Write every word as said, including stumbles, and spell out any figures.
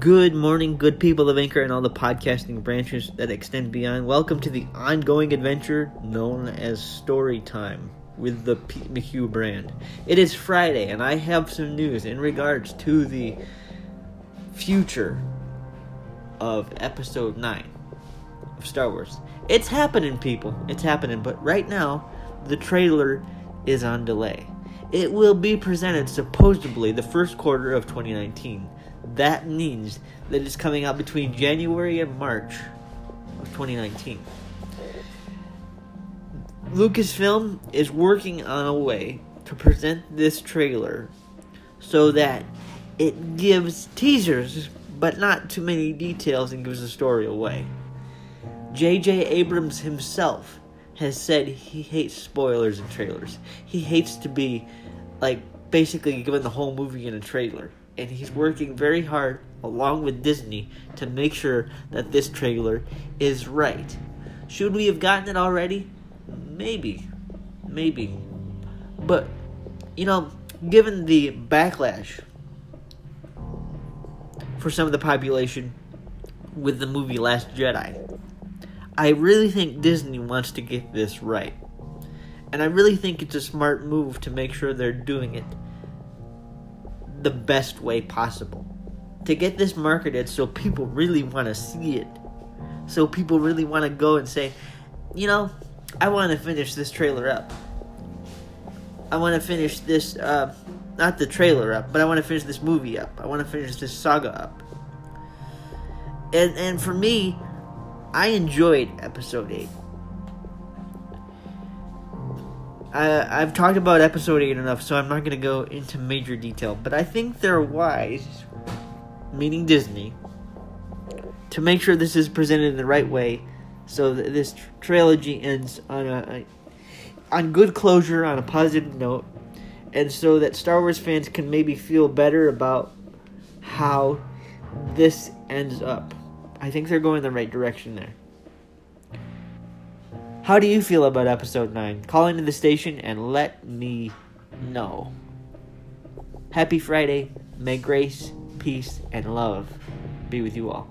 Good morning, good people of Anchor and all the podcasting branches that extend beyond. Welcome to the ongoing adventure known as Storytime with the Pete McHugh brand. It is Friday, and I have some news in regards to the future of Episode nine of Star Wars. It's happening, people. It's happening, but right now, the trailer is on delay. It will be presented supposedly the first quarter of twenty nineteen. That means that it's coming out between January and March of twenty nineteen. Lucasfilm is working on a way to present this trailer so that it gives teasers, but not too many details, and gives the story away. J J. Abrams himself has said he hates spoilers and trailers. He hates to be, like, basically given the whole movie in a trailer. And he's working very hard, along with Disney, to make sure that this trailer is right. Should we have gotten it already? Maybe. Maybe. But, you know, given the backlash for some of the population with the movie Last Jedi, I really think Disney wants to get this right. And I really think it's a smart move to make sure they're doing it the best way possible, to get this marketed so people really want to see it, so people really want to go and say, you know, I want to finish this trailer up. I want to finish this, uh, not the trailer up, but I want to finish this movie up. I want to finish this saga up. And and for me, I enjoyed Episode eight. I, I've talked about Episode eight enough, so I'm not going to go into major detail. But I think they're wise, meaning Disney, to make sure this is presented in the right way so that this tr- trilogy ends on a, a on good closure, on a positive note, and so that Star Wars fans can maybe feel better about how this ends up. I think they're going the right direction there. How do you feel about Episode nine? Call into the station and let me know. Happy Friday. May grace, peace, and love be with you all.